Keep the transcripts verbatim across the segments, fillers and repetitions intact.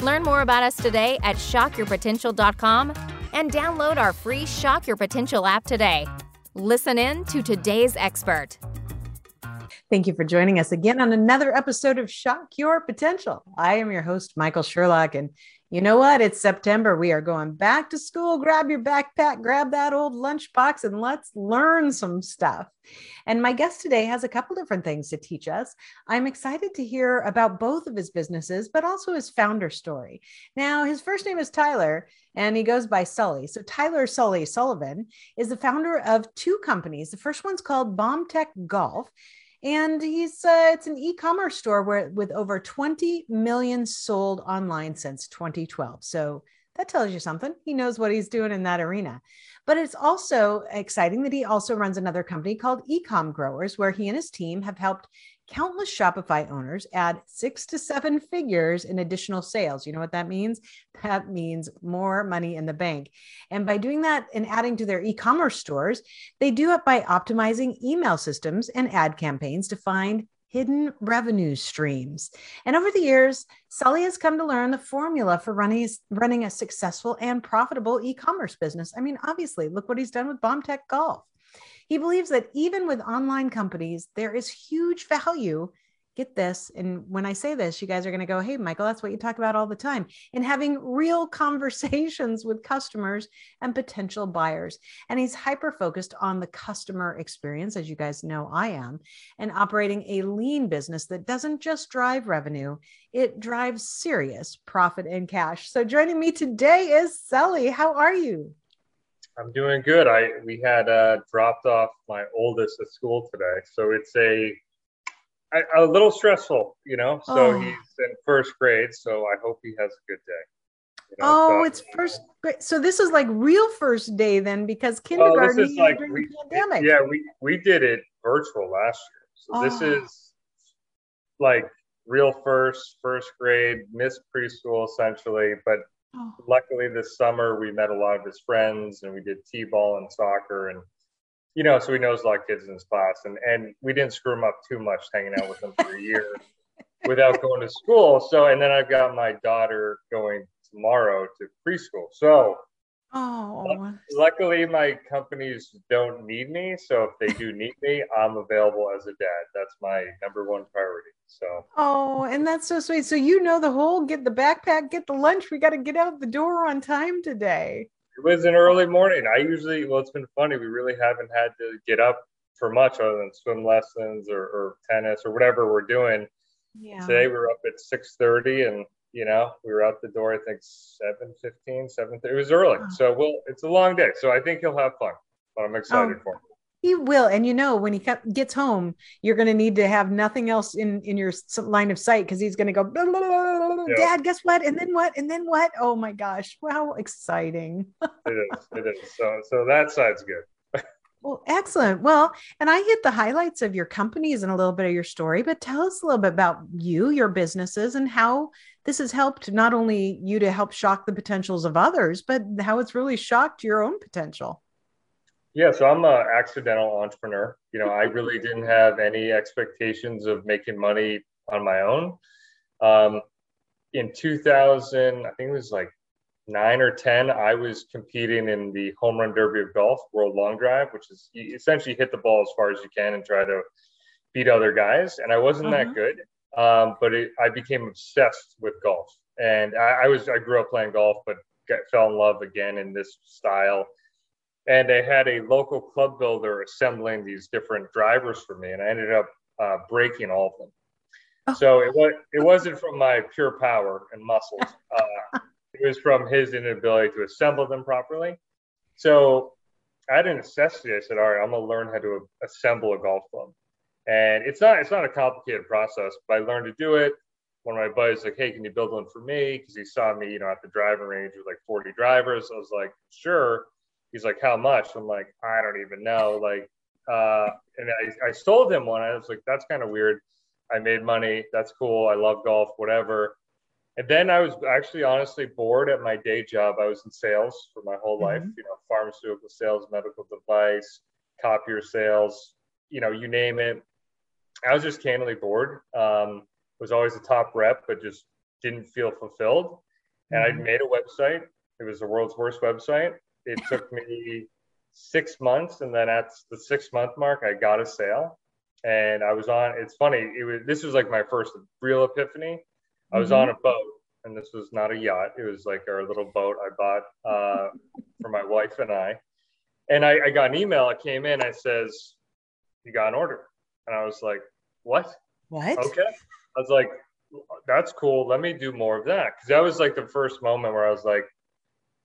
Learn more about us today at shock your potential dot com and download our free Shock Your Potential app today. Listen in to today's expert. Thank you for joining us again on another episode of Shock Your Potential. I am your host, Michael Sherlock, and you know what? It's September. We are going back to school. Grab your backpack, grab that old lunchbox, and let's learn some stuff. And my guest today has a couple different things to teach us. I'm excited to hear about both of his businesses, but also his founder story. Now, his first name is Tyler, and he goes by Sully. So Tyler Sully Sullivan is the founder of two companies. The first one's called BombTech Golf. And he's uh, it's an e-commerce store where, with over twenty million sold online since twenty twelve. So that tells you something. He knows what he's doing in that arena. But it's also exciting that he also runs another company called Ecom Growers, where he and his team have helped countless Shopify owners add six to seven figures in additional sales. You know what that means? That means more money in the bank. And by doing that and adding to their e-commerce stores, they do it by optimizing email systems and ad campaigns to find hidden revenue streams. And over the years, Sully has come to learn the formula for running, running a successful and profitable e-commerce business. I mean, obviously, look what he's done with BombTech Golf. He believes that even with online companies, there is huge value. Get this. And when I say this, you guys are going to go, hey, Michael, that's what you talk about all the time. In having real conversations with customers and potential buyers. And he's hyper-focused on the customer experience, as you guys know I am, and operating a lean business that doesn't just drive revenue. It drives serious profit and cash. So joining me today is Sully. How are you? I'm doing good. I we had uh, dropped off my oldest at school today, so it's a a, a little stressful, you know. So oh. He's in first grade, so I hope he has a good day. You know, oh, so, it's first grade. So this is like real first day then, because kindergarten. Well, is like during we, the pandemic. Yeah, we we did it virtual last year, so oh. this is like real first first grade, missed preschool essentially, but. Oh. Luckily this summer we met a lot of his friends and we did t-ball and soccer, and you know, so he knows a lot of kids in his class, and and we didn't screw him up too much hanging out with him for a year without going to school. So and then I've got my daughter going tomorrow to preschool, so oh l- luckily my companies don't need me, so if they do need me, I'm available as a dad. That's my number one priority. So, oh, and that's so sweet. So, you know, the whole get the backpack, get the lunch. We got to get out the door on time today. It was an early morning. I usually, well, it's been funny. We really haven't had to get up for much other than swim lessons or, or tennis or whatever we're doing. Yeah. Today we were up at six thirty and, you know, we were out the door, I think seven fifteen, seven thirty. It was early. Oh. So, well, it's a long day. So I think he'll have fun, but I'm excited oh. for him. He will. And, you know, when he gets home, you're going to need to have nothing else in, in your line of sight, because he's going to go, blah, blah, blah, blah, yeah. Dad, guess what? And then what? And then what? Oh, my gosh. How exciting. It is. It is. So, so that side's good. Well, excellent. Well, and I hit the highlights of your companies and a little bit of your story, but tell us a little bit about you, your businesses, and how this has helped not only you to help shock the potentials of others, but how it's really shocked your own potential. Yeah, so I'm an accidental entrepreneur. You know, I really didn't have any expectations of making money on my own. Um, in two thousand, I think it was like nine or ten, I was competing in the home run derby of golf, World Long Drive, which is you essentially hit the ball as far as you can and try to beat other guys. And I wasn't uh-huh. that good, um, but it, I became obsessed with golf. And I, I was I grew up playing golf, but got, fell in love again in this style. And they had a local club builder assembling these different drivers for me, and I ended up uh, breaking all of them. Oh. So it was it wasn't from my pure power and muscles; uh, it was from his inability to assemble them properly. So I had a necessity. I said, "All right, I'm gonna learn how to assemble a golf club," and it's not it's not a complicated process, but I learned to do it. one of my buddies like, hey, can you build one for me? Because he saw me, you know, at the driving range with like forty drivers. I was like, sure. He's like, how much? I'm like, I don't even know. Like, uh, and I, I sold him one. I was like, that's kind of weird. I made money. That's cool. I love golf, whatever. And then I was actually honestly bored at my day job. I was in sales for my whole mm-hmm. life, you know, pharmaceutical sales, medical device, copier sales, you know, you name it. I was just candidly bored. Um, was always a top rep, but just didn't feel fulfilled. And mm-hmm. I made a website. It was the world's worst website. It took me six months. And then at the six month mark, I got a sale. And I was on, it's funny, it was, this was like my first real epiphany. I was mm-hmm. on a boat, and this was not a yacht. It was like our little boat I bought uh, for my wife and I. And I, I got an email. It came in. It says, you got an order. And I was like, what? What? Okay. I was like, that's cool. Let me do more of that. Because that was like the first moment where I was like,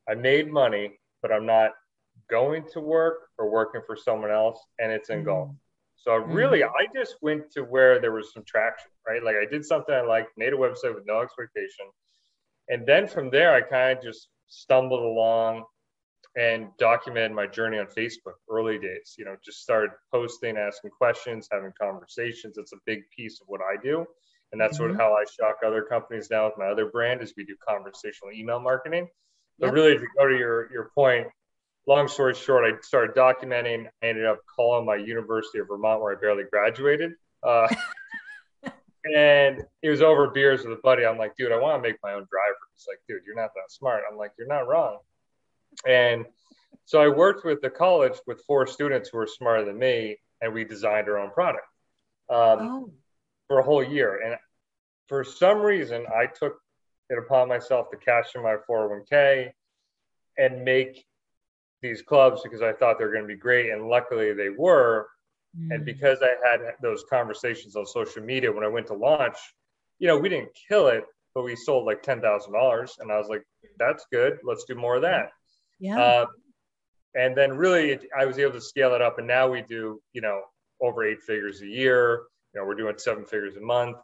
I made money, but I'm not going to work or working for someone else. And it's in mm-hmm. golf. So really, mm. I just went to where there was some traction, right? Like I did something I liked, made a website with no expectation. And then from there, I kind of just stumbled along and documented my journey on Facebook, early days, you know, just started posting, asking questions, having conversations. It's a big piece of what I do. And that's mm-hmm. sort of how I shock other companies now with my other brand is we do conversational email marketing. But yep. really, to go to your, your point, long story short, I started documenting. I ended up calling my University of Vermont, where I barely graduated. Uh, and it was over beers with a buddy. I'm like, dude, I want to make my own driver. He's like, dude, you're not that smart. I'm like, you're not wrong. And so I worked with the college with four students who were smarter than me, and we designed our own product um, oh. for a whole year. And for some reason, I took it upon myself to cash in my four oh one k and make these clubs because I thought they were going to be great. And luckily they were. Mm. And because I had those conversations on social media, when I went to launch, you know, we didn't kill it, but we sold like ten thousand dollars. And I was like, that's good. Let's do more of that. Yeah. Um, and then really it, I was able to scale it up. And now we do, you know, over eight figures a year, you know, we're doing seven figures a month.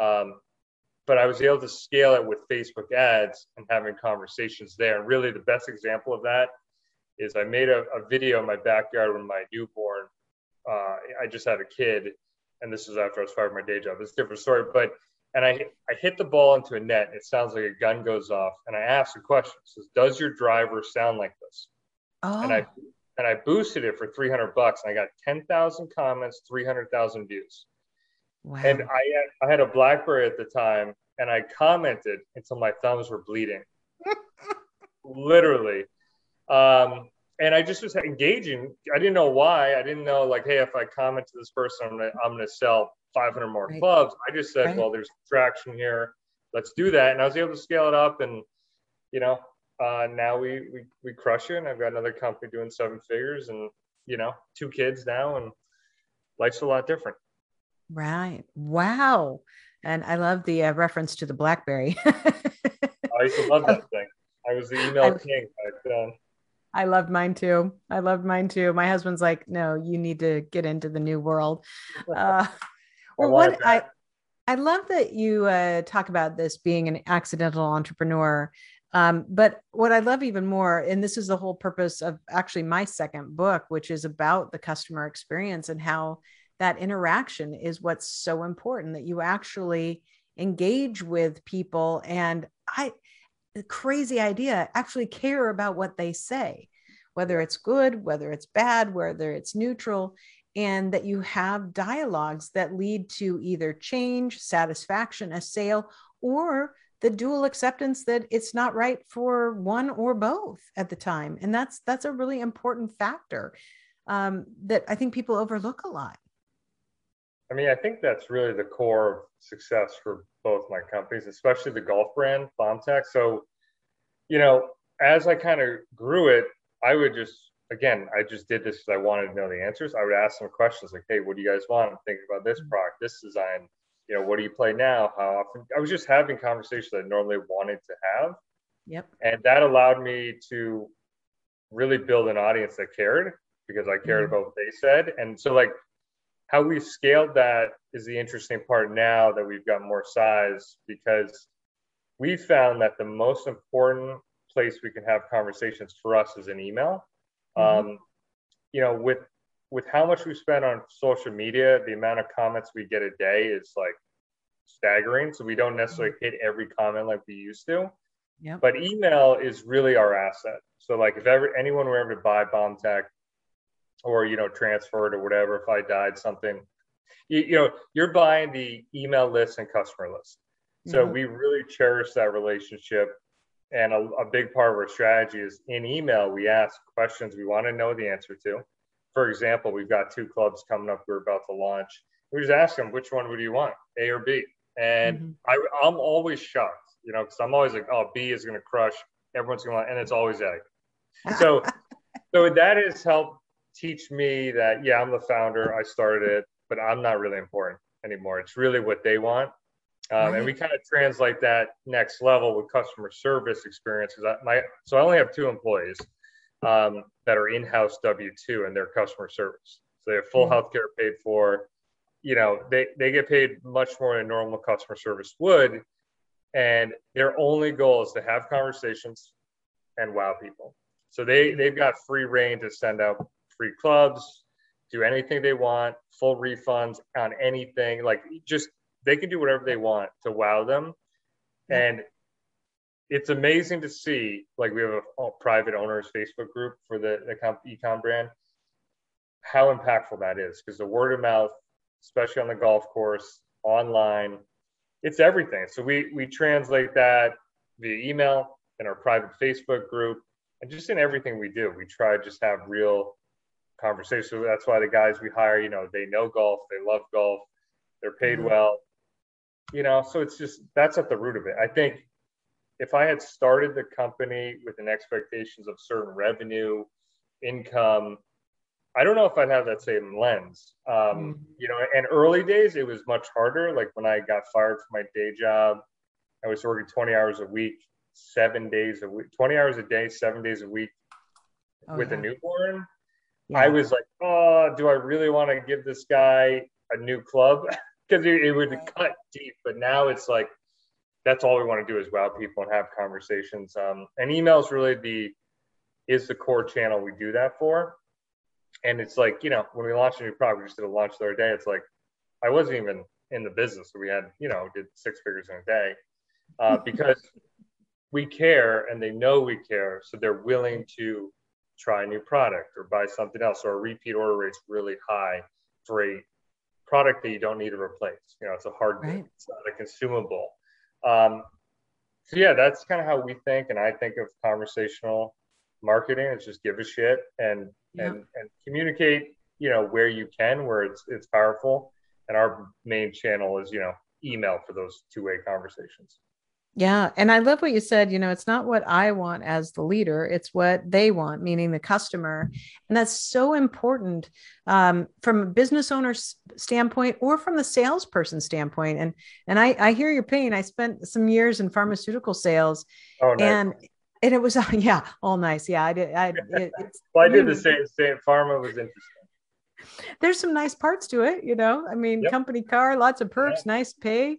Um, but I was able to scale it with Facebook ads and having conversations there. And really the best example of that is I made a, a video in my backyard when my newborn, uh, I just had a kid, and this was after I was fired from my day job. It's a different story, but, and I I hit the ball into a net. It sounds like a gun goes off, and I asked a question. It says, does your driver sound like this? Oh. And I and I boosted it for three hundred bucks, and I got ten thousand comments, three hundred thousand views. Wow. And I had, I had a BlackBerry at the time, and I commented until my thumbs were bleeding, literally. Um, and I just was engaging. I didn't know why. I didn't know like, hey, if I comment to this person, I'm gonna, I'm gonna sell five hundred more right. clubs. I just said, right. well, there's traction here. Let's do that. And I was able to scale it up, and you know, uh, now we, we, we crush it. And I've got another company doing seven figures, and you know, two kids now, and life's a lot different. Right. Wow. And I love the uh, reference to the BlackBerry. I used to love that thing. I was the email I, king back then. I loved mine too. I loved mine too. My husband's like, no, you need to get into the new world. Uh, well, what I, I love that you uh, talk about this being an accidental entrepreneur. Um, but what I love even more, and this is the whole purpose of actually my second book, which is about the customer experience and how that interaction is what's so important, that you actually engage with people. And I, crazy idea, actually care about what they say, whether it's good, whether it's bad, whether it's neutral, and that you have dialogues that lead to either change, satisfaction, a sale, or the dual acceptance that it's not right for one or both at the time. And that's, that's a really important factor um, that I think people overlook a lot. I mean, I think that's really the core of success for both my companies, especially the golf brand, BombTech. So, you know, as I kind of grew it, I would just, again, I just did this because I wanted to know the answers. I would ask them questions like, hey, what do you guys want? I'm thinking about this product, this design, you know, what do you play now? How often? I was just having conversations I normally wanted to have. Yep. And that allowed me to really build an audience that cared, because I cared mm-hmm. about what they said. And so like, How we've scaled that is the interesting part now that we've got more size, because we found that the most important place we can have conversations for us is an email. Mm-hmm. Um, you know, with with how much we spend on social media, the amount of comments we get a day is like staggering. So we don't necessarily hit every comment like we used to. Yep. But email is really our asset. So like if ever anyone were ever to buy BombTech, or, you know, transferred or whatever, if I died something, you, you know, you're buying the email list and customer list. So mm-hmm. we really cherish that relationship. And a, a big part of our strategy is in email, we ask questions we want to know the answer to. For example, we've got two clubs coming up we're about to launch. We just ask them, which one would you want, A or B? And mm-hmm. I, I'm always shocked, you know, because I'm always like, oh, B is going to crush. Everyone's going to want, and it's always A. So, so that has helped teach me that, yeah, I'm the founder, I started it, but I'm not really important anymore. It's really what they want. Um, right. And we kind of translate that next level with customer service experiences. I, my, so I only have two employees um, that are in-house W two, and they're customer service. So they have full mm-hmm. healthcare paid for, you know, they, they get paid much more than normal customer service would. And their only goal is to have conversations and wow people. So they, they've got free reign to send out free clubs, do anything they want, full refunds on anything. Like just, they can do whatever they want to wow them. And it's amazing to see, like we have a, a private owners Facebook group for the, the Ecom brand, how impactful that is. Because the word of mouth, especially on the golf course, online, it's everything. So we, we translate that via email in our private Facebook group. And just in everything we do, we try to just have real conversation. So that's why the guys we hire, you know, they know golf, they love golf, they're paid mm-hmm. well, you know, so it's just, that's at the root of it. I think if I had started the company with an expectations of certain revenue, income, I don't know if I'd have that same lens. Um, mm-hmm. You know, in early days, it was much harder. Like when I got fired from my day job, I was working twenty hours a week, seven days a week, twenty hours a day, seven days a week oh, with yeah. a newborn. Yeah. I was like, oh, do I really want to give this guy a new club? Because it, it would right. cut deep. But now it's like, that's all we want to do is wow people and have conversations. Um, and email's really the, is the core channel we do that for. And it's like, you know, when we launched a new product, we just did a launch the other day. It's like, I wasn't even in the business. So we had, you know, did six figures in a day uh, because we care and they know we care. So they're willing to try a new product or buy something else. So our repeat order rate's really high for a product that you don't need to replace. You know, it's a hard, right. it's not a consumable. Um, so yeah, that's kind of how we think. And I think of conversational marketing. It's just give a shit and, yeah. and, and communicate, you know, where you can, where it's, it's powerful. And our main channel is, you know, email for those two-way conversations. Yeah. And I love what you said, you know, it's not what I want as the leader, it's what they want, meaning the customer. And that's so important um, from a business owner's standpoint or from the salesperson standpoint. And, and I, I hear your pain. I spent some years in pharmaceutical sales oh, nice. and, and it was, yeah, all nice. Yeah. I did. I, it, it's, well, I did the same, same pharma was interesting. There's some nice parts to it. You know, I mean, yep. company car, lots of perks, yeah. nice pay.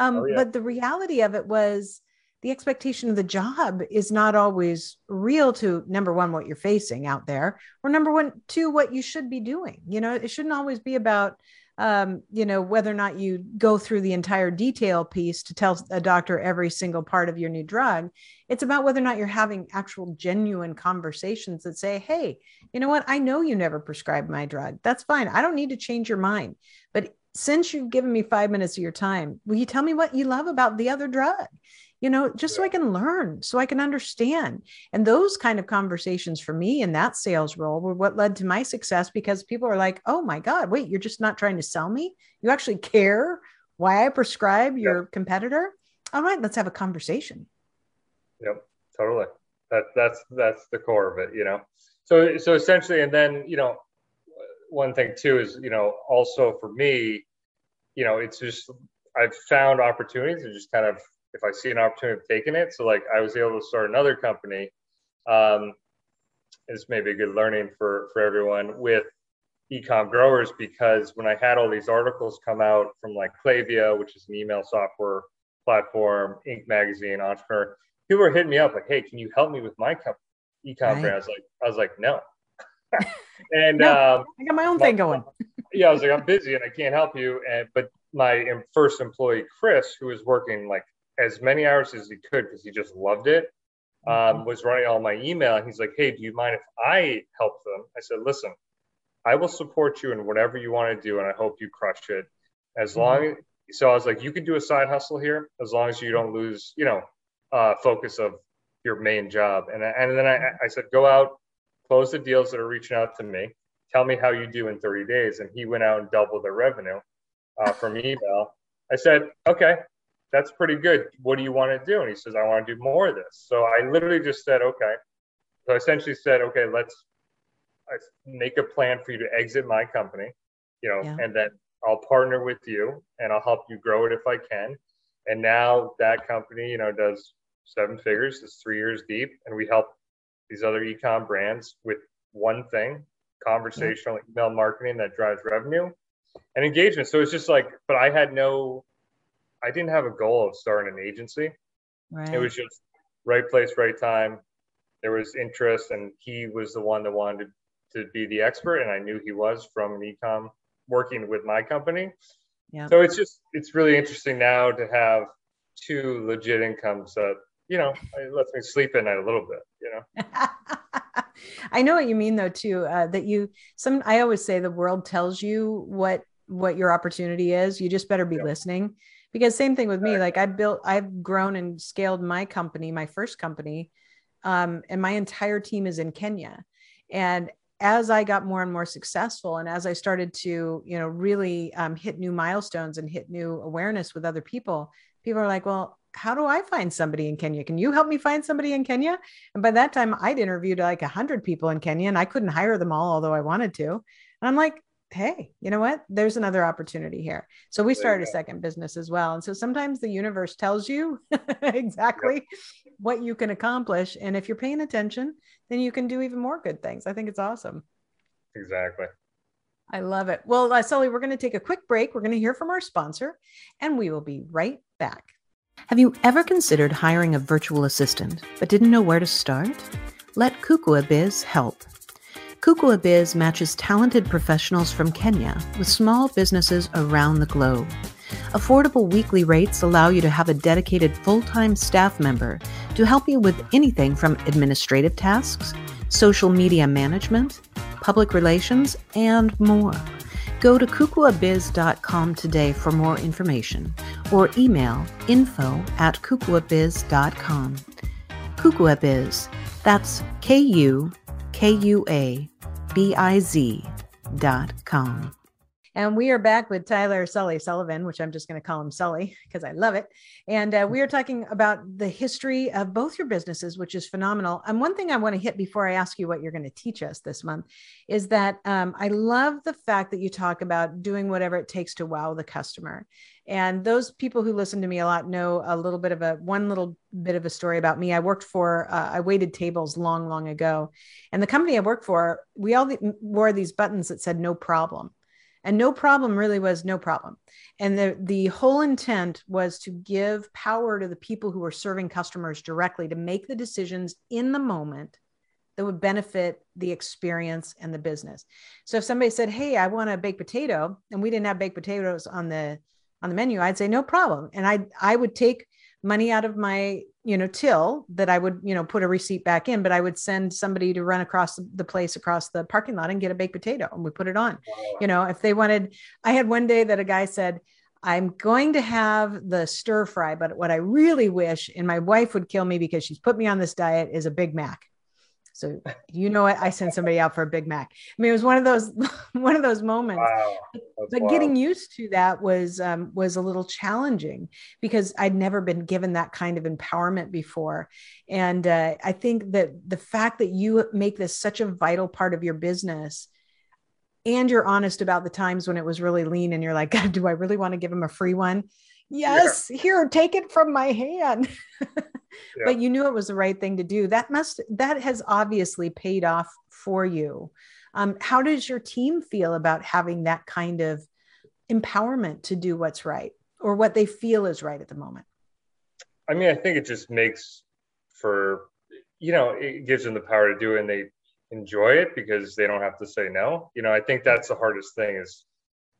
Um, oh, yeah. But the reality of it was the expectation of the job is not always real to number one, what you're facing out there, or number one, two, what you should be doing. You know, it shouldn't always be about, um, you know, whether or not you go through the entire detail piece to tell a doctor every single part of your new drug. It's about whether or not you're having actual genuine conversations that say, hey, you know what? I know you never prescribed my drug. That's fine. I don't need to change your mind. But since you've given me five minutes of your time, will you tell me what you love about the other drug? You know, just yeah. so I can learn, so I can understand. And those kind of conversations for me in that sales role were what led to my success, because people are like, oh my God, wait, you're just not trying to sell me. You actually care why I prescribe your yeah. competitor. All right, let's have a conversation. Yep, totally. That, that's, that's the core of it, you know? So, so essentially, and then, you know, one thing too is, you know, also for me, you know, it's just, I've found opportunities and just kind of, if I see an opportunity, I'm taking it. So like I was able to start another company. Um, it's maybe a good learning for, for everyone with Ecom Growers, because when I had all these articles come out from like Klaviyo, which is an email software platform, Inc. Magazine, Entrepreneur, people were hitting me up like, "Hey, can you help me with my company, Ecom Growers?" Right. I was like, I was like, no. and no, um, I got my own my, thing going. Yeah, I was like, I'm busy and I can't help you. And but my first employee, Chris, who was working like as many hours as he could because he just loved it, um, was running all my email. And he's like, "Hey, do you mind if I help them?" I said, "Listen, I will support you in whatever you want to do, and I hope you crush it. As long as," so I was like, "you can do a side hustle here as long as you don't lose, you know, uh, focus of your main job." And I, and then I, I said, "Go out, close the deals that are reaching out to me. Tell me how you do in thirty days." And he went out and doubled the revenue uh, from email. I said, "Okay, that's pretty good. What do you want to do?" And he says, "I want to do more of this." So I literally just said, "Okay." So I essentially said, "Okay, let's I make a plan for you to exit my company, you know, yeah. and then I'll partner with you and I'll help you grow it if I can." And now that company, you know, does seven figures, is three years deep. And we help these other e-com brands with one thing, conversational yeah. email marketing that drives revenue and engagement. So it's just like, but I had no, I didn't have a goal of starting an agency. Right. It was just right place, right time. There was interest and he was the one that wanted to to be the expert. And I knew he was from an ecom working with my company. Yeah. So it's just, it's really interesting now to have two legit incomes that, you know, it lets me sleep at night a little bit, you know? I know what you mean though, too, uh, that you, some, I always say the world tells you what, what your opportunity is. You just better be yep. listening, because same thing with me. Right. Like I built, I've grown and scaled my company, my first company. Um, and my entire team is in Kenya. And as I got more and more successful, and as I started to, you know, really um, hit new milestones and hit new awareness with other people, people are like, "Well, how do I find somebody in Kenya? Can you help me find somebody in Kenya?" And by that time, I'd interviewed like a hundred people in Kenya, and I couldn't hire them all, although I wanted to. And I'm like, "Hey, you know what? There's another opportunity here." So we started a second business as well. And so sometimes the universe tells you exactly yep. what you can accomplish. And if you're paying attention, then you can do even more good things. I think it's awesome. Exactly. I love it. Well, uh, Sully, we're going to take a quick break. We're going to hear from our sponsor and we will be right back. Have you ever considered hiring a virtual assistant, but didn't know where to start? Let Kukua Biz help. Kukua Biz matches talented professionals from Kenya with small businesses around the globe. Affordable weekly rates allow you to have a dedicated full-time staff member to help you with anything from administrative tasks, social media management, public relations, and more. Go to kukua biz dot com today for more information or email info at kukua biz dot com. Kukua Biz, that's K U K U A B I Z dot com. And we are back with Tyler Sully Sullivan, which I'm just going to call him Sully because I love it. And uh, we are talking about the history of both your businesses, which is phenomenal. And one thing I want to hit before I ask you what you're going to teach us this month is that um, I love the fact that you talk about doing whatever it takes to wow the customer. And those people who listen to me a lot know a little bit of a, one little bit of a story about me. I worked for, uh, I waited tables long, long ago. And the company I worked for, we all wore these buttons that said, "No problem." And no problem really was no problem. And the, the whole intent was to give power to the people who were serving customers directly to make the decisions in the moment that would benefit the experience and the business. So if somebody said, "Hey, I want a baked potato," and we didn't have baked potatoes on the on the menu, I'd say, "No problem." And I, I would take money out of my, you know, till that I would, you know, put a receipt back in, but I would send somebody to run across the place, across the parking lot and get a baked potato. And we put it on, you know, if they wanted. I had one day that a guy said, "I'm going to have the stir fry, but what I really wish," and my wife would kill me because she's put me on this diet, "is a Big Mac." So, you know, I, I sent somebody out for a Big Mac. I mean, it was one of those, one of those moments, wow. but wild. Getting used to that was, um, was a little challenging because I'd never been given that kind of empowerment before. And uh, I think that the fact that you make this such a vital part of your business and you're honest about the times when it was really lean and you're like, "God, do I really want to give them a free one? Yes, yeah. Here, take it from my hand." yeah. But you knew it was the right thing to do. That must, that has obviously paid off for you Um, how does your team feel about having that kind of empowerment to do what's right or what they feel is right at the moment? I mean, I think it just makes for, you know, it gives them the power to do it and they enjoy it because they don't have to say no. You know, I think that's the hardest thing is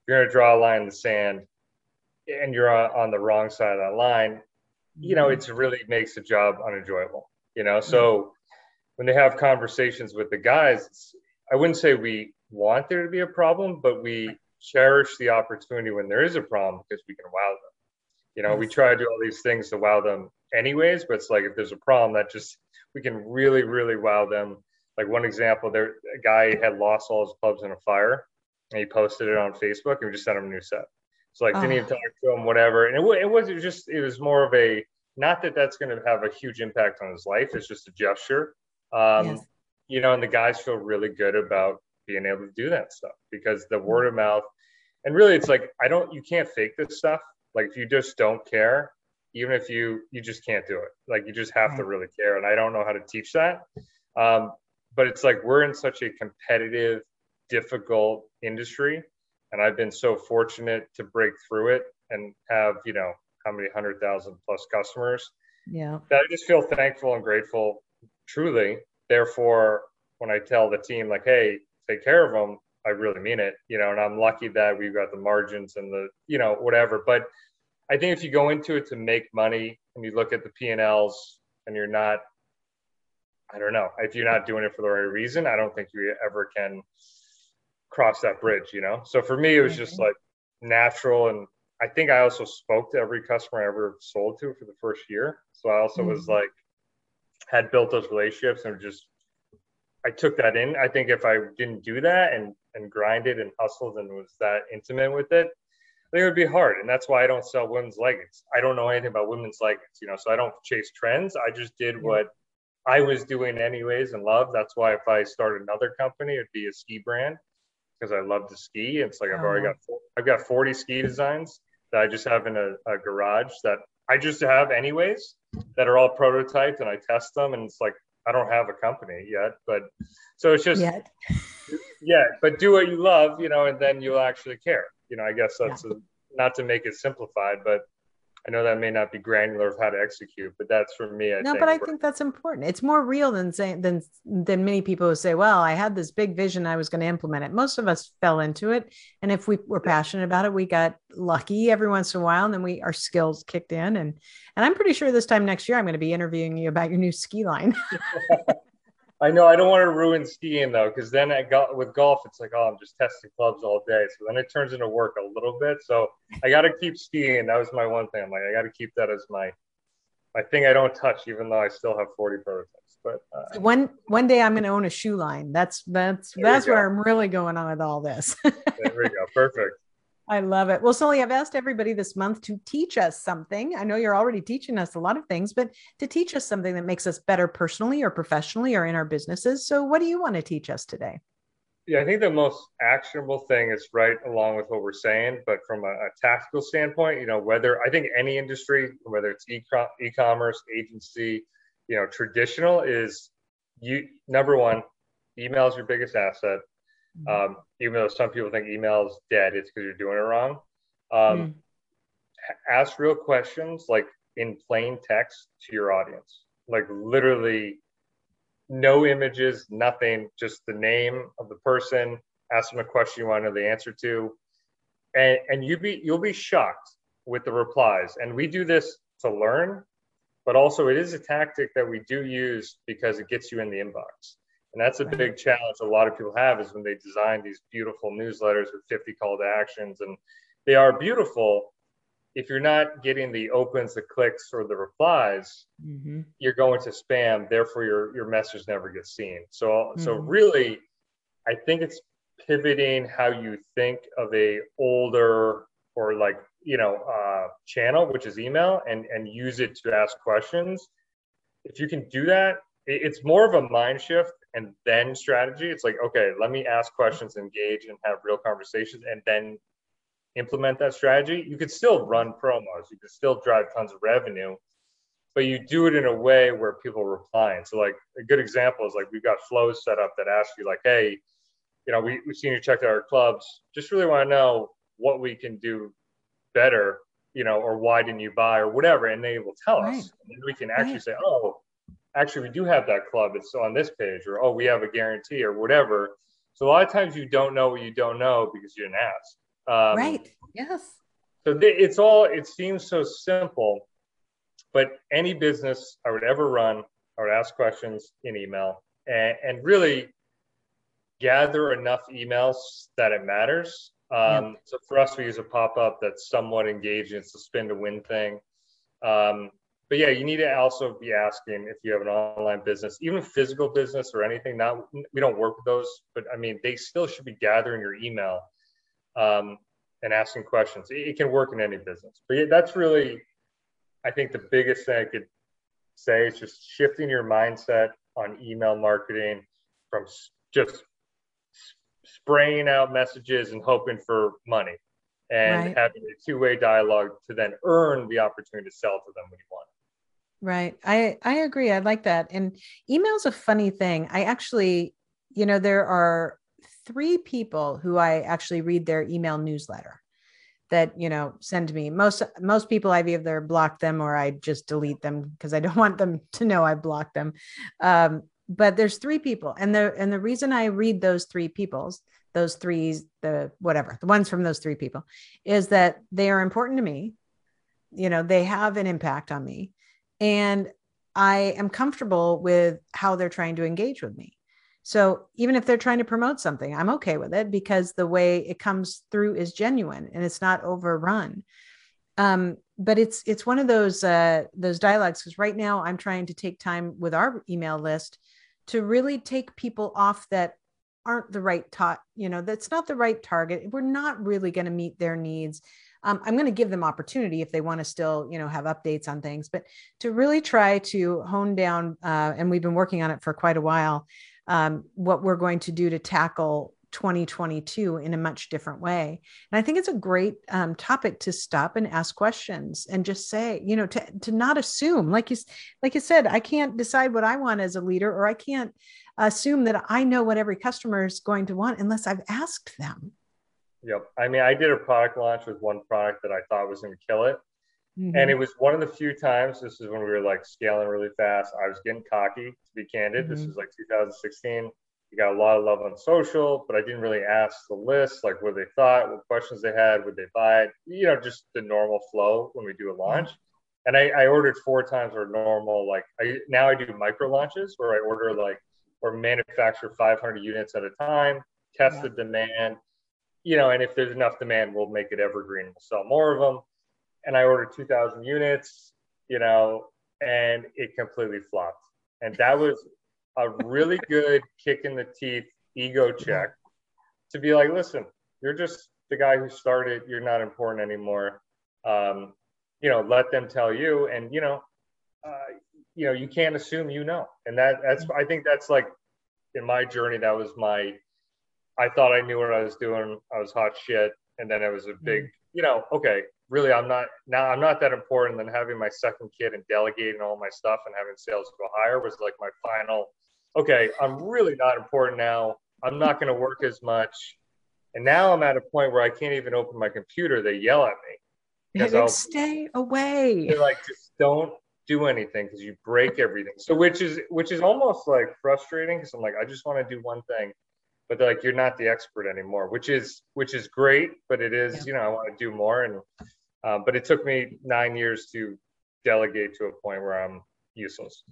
you're going to draw a line in the sand and you're on the wrong side of that line. You know, it's really makes the job unenjoyable, you know? So when they have conversations with the guys, it's, I wouldn't say we want there to be a problem, but we cherish the opportunity when there is a problem because we can wow them. You know, we try to do all these things to wow them anyways, but it's like, if there's a problem that just, we can really, really wow them. Like one example, there, a guy had lost all his clubs in a fire and he posted it on Facebook and we just sent him a new set. So like, didn't even talk to him, whatever. And it, it was it just, it was more of a, not that that's going to have a huge impact on his life. It's just a gesture. Um, yes. You know, and the guys feel really good about being able to do that stuff because the word of mouth, and really it's like, I don't, you can't fake this stuff. Like if you just don't care, even if you, you just can't do it. Like you just have right. to really care. And I don't know how to teach that. Um, but it's like, we're in such a competitive, difficult industry. And I've been so fortunate to break through it and have, you know, how many hundred thousand plus customers. Yeah. That I just feel thankful and grateful, truly. Therefore, when I tell the team like, hey, take care of them, I really mean it, you know, and I'm lucky that we've got the margins and the, you know, whatever. But I think if you go into it to make money and you look at the P and L's and you're not, I don't know, if you're not doing it for the right reason, I don't think you ever can cross that bridge, you know? So for me, it was just like natural. And I think I also spoke to every customer I ever sold to for the first year. So I also mm-hmm. was like, had built those relationships and just, I took that in. I think if I didn't do that and and grinded and hustled and was that intimate with it, I think it would be hard. And that's why I don't sell women's leggings. I don't know anything about women's leggings, you know, so I don't chase trends. I just did what I was doing anyways and love. That's why if I start another company, it'd be a ski brand because I love to ski. It's like I've oh. already got, I've got forty ski designs that I just have in a, a garage that I just have anyways that are all prototyped and I test them. And it's like, I don't have a company yet, but so it's just, yet. yeah, but do what you love, you know, and then you'll actually care. You know, I guess that's yeah. a, not to make it simplified, but I know that may not be granular of how to execute, but that's for me. I no, think, but I think that's important. It's more real than saying, than, than many people who say, well, I had this big vision, I was going to implement it. Most of us fell into it. And if we were passionate about it, we got lucky every once in a while. And then we, our skills kicked in. And, and I'm pretty sure this time next year, I'm going to be interviewing you about your new ski line. I know. I don't want to ruin skiing though. Cause then I got with golf, it's like, oh, I'm just testing clubs all day. So then it turns into work a little bit. So I got to keep skiing. That was my one thing. I'm like, I got to keep that as my, my thing I don't touch, even though I still have forty prototypes, but uh, one, one day I'm going to own a shoe line. That's, that's, that's where I'm really going on with all this. There we go. Perfect. I love it. Well, Sully, I've asked everybody this month to teach us something. I know you're already teaching us a lot of things, but to teach us something that makes us better personally or professionally or in our businesses. So what do you want to teach us today? Yeah, I think the most actionable thing is right along with what we're saying, but from a, a tactical standpoint, you know, whether I think any industry, whether it's e-com- e-commerce, agency, you know, traditional is you, number one, email is your biggest asset. Um, even though some people think email is dead, it's because you're doing it wrong. Um, mm. Ask real questions, like in plain text to your audience, like literally no images, nothing, just the name of the person, ask them a question you want to know the answer to. And, and you'd be, you'll be shocked with the replies. And we do this to learn, but also it is a tactic that we do use because it gets you in the inbox. And that's a big challenge a lot of people have is when they design these beautiful newsletters with fifty call to actions, and they are beautiful. If you're not getting the opens, the clicks, or the replies, mm-hmm. you're going to spam. Therefore, your, your message never gets seen. So, mm-hmm. so really, I think it's pivoting how you think of a older or like, you know, uh, channel, which is email, and, and use it to ask questions. If you can do that, it, it's more of a mind shift. And then strategy, it's like, okay, let me ask questions, engage, and have real conversations, and then implement that strategy. You could still run promos. You could still drive tons of revenue, but you do it in a way where people are replying. So like a good example is like, we've got flows set up that ask you like, hey, you know, we, we've seen you check out our clubs, just really want to know what we can do better, you know, or why didn't you buy or whatever. And they will tell right. us, and we can actually right. say, oh, actually we do have that club. It's on this page, or, oh, we have a guarantee or whatever. So a lot of times you don't know what you don't know because you didn't ask. Um, right. Yes. So they, it's all, it seems so simple, but any business I would ever run, I would ask questions in email and, and really gather enough emails that it matters. Um, yep. So for us, we use a pop-up that's somewhat engaging. It's a spin to win thing. Um, but yeah, you need to also be asking if you have an online business, even physical business or anything. Not, we don't work with those, but I mean, they still should be gathering your email um, and asking questions. It, it can work in any business, but yeah, that's really, I think the biggest thing I could say is just shifting your mindset on email marketing from just spraying out messages and hoping for money and right. having a two-way dialogue to then earn the opportunity to sell to them when you want. Right. I, I agree. I like that. And email's a funny thing. I actually, you know, there are three people who I actually read their email newsletter that, you know, send me. Most, most people I've either blocked them or I just delete them because I don't want them to know I blocked them. Um, But there's three people. And the, and the reason I read those three people's, those threes, the whatever, the ones from those three people is that they are important to me. You know, they have an impact on me and I am comfortable with how they're trying to engage with me. So even if they're trying to promote something, I'm okay with it because the way it comes through is genuine and it's not overrun. Um, but it's, it's one of those, uh, those dialogues, because right now I'm trying to take time with our email list to really take people off that aren't the right ta- you know, that's not the right target. We're not really going to meet their needs. Um, I'm going to give them opportunity if they want to still, you know, have updates on things, but to really try to hone down, uh, and we've been working on it for quite a while, um, what we're going to do to tackle twenty twenty-two in a much different way. And I think it's a great um, topic to stop and ask questions and just say, you know, to, to not assume, like you, like you said, I can't decide what I want as a leader, or I can't assume that I know what every customer is going to want unless I've asked them. Yep. I mean, I did a product launch with one product that I thought was going to kill it. Mm-hmm. And it was one of the few times, this is when we were like scaling really fast. I was getting cocky, to be candid. Mm-hmm. This was like two thousand sixteen. You got a lot of love on social, but I didn't really ask the list, like what they thought, what questions they had, would they buy it, you know, just the normal flow when we do a launch. And I, I ordered four times our normal, like I, now I do micro launches where I order like, or manufacture five hundred units at a time, test yeah. the demand, you know, and if there's enough demand, we'll make it evergreen. We'll sell more of them. And I ordered two thousand units, you know, and it completely flopped. And that was a really good kick in the teeth ego check to be like, listen, you're just the guy who started. You're not important anymore. Um, you know, let them tell you. And, you know, uh, you know, you can't assume, you know, and that that's, I think that's like in my journey, that was my, I thought I knew what I was doing. I was hot shit. And then it was a big, you know, okay, really, I'm not, now I'm not that important. Then having my second kid and delegating all my stuff and having sales go higher was like my final, okay, I'm really not important now. I'm not going to work as much. And now I'm at a point where I can't even open my computer. They yell at me. Like, stay away. They're like, just don't do anything because you break everything. So which is, which is almost like frustrating because I'm like, I just want to do one thing. But they're like, you're not the expert anymore, which is, which is great. But it is, yeah. you know, I want to do more. And, uh, but it took me nine years to delegate to a point where I'm useless.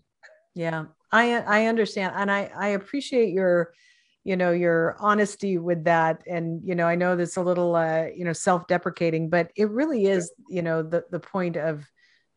Yeah, I I understand. And I, I appreciate your, you know, your honesty with that. And, you know, I know that's a little, uh, you know, self-deprecating, but it really is, you know, the, the point of,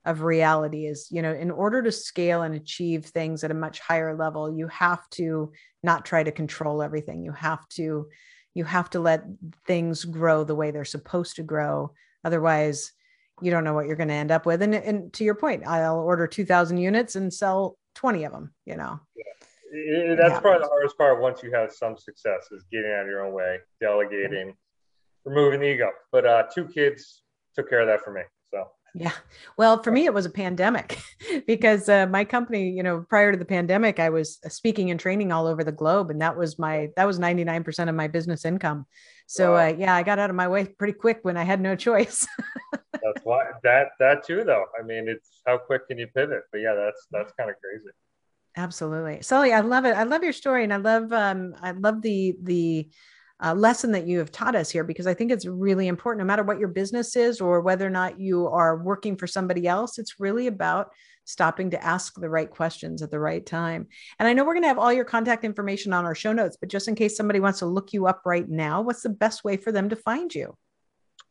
of reality is, you know, in order to scale and achieve things at a much higher level, you have to not try to control everything. You have to, you have to let things grow the way they're supposed to grow. Otherwise, you don't know what you're going to end up with. And, and to your point, I'll order two thousand units and sell twenty of them, you know. Yeah. It, it, that's probably the hardest part once you have some success is getting out of your own way, delegating, mm-hmm. removing the ego. But uh, two kids took care of that for me. So Yeah. Well, for me, it was a pandemic because uh, my company, you know, prior to the pandemic, I was speaking and training all over the globe. And that was my, that was ninety-nine percent of my business income. So wow. uh, yeah, I got out of my way pretty quick when I had no choice. That's why that, that too, though. I mean, it's how quick can you pivot? But yeah, that's, that's kind of crazy. Absolutely. Sully, I love it. I love your story. And I love, um, I love the, the, Uh, lesson that you have taught us here, because I think it's really important, no matter what your business is or whether or not you are working for somebody else, it's really about stopping to ask the right questions at the right time. And I know we're going to have all your contact information on our show notes, but just in case somebody wants to look you up right now, what's the best way for them to find you?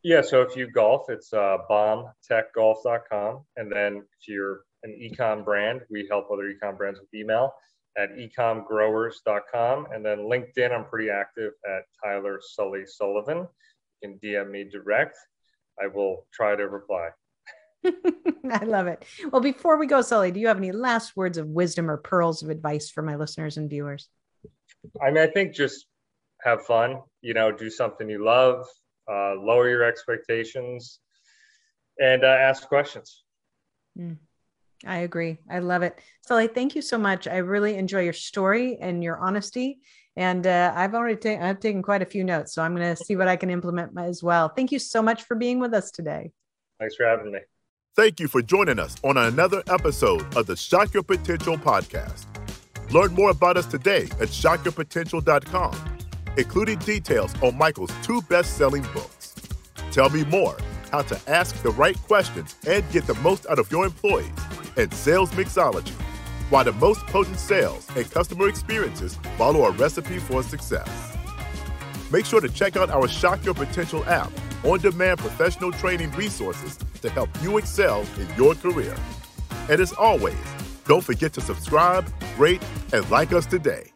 Yeah. So if you golf, it's uh, bomb tech golf dot com. And then if you're an e-com brand, we help other e-com brands with email at ecom growers dot com. And then LinkedIn, I'm pretty active at Tyler Sully Sullivan. You can D M me direct. I will try to reply. I love it. Well, before we go, Sully, do you have any last words of wisdom or pearls of advice for my listeners and viewers? I mean, I think just have fun, you know, do something you love, uh, lower your expectations, and uh, ask questions. Mm. I agree. I love it. Sully, thank you so much. I really enjoy your story and your honesty. And uh, I've already ta- I've taken quite a few notes, so I'm going to see what I can implement as well. Thank you so much for being with us today. Thanks for having me. Thank you for joining us on another episode of the Shock Your Potential podcast. Learn more about us today at shock your potential dot com, including details on Michael's two best-selling books. Tell Me More, How to Ask the Right Questions and Get the Most Out of Your Employees, and Sales Mixology, why the most potent sales and customer experiences follow a recipe for success. Make sure to check out our Shock Your Potential app, on-demand professional training resources to help you excel in your career. And as always, don't forget to subscribe, rate, and like us today.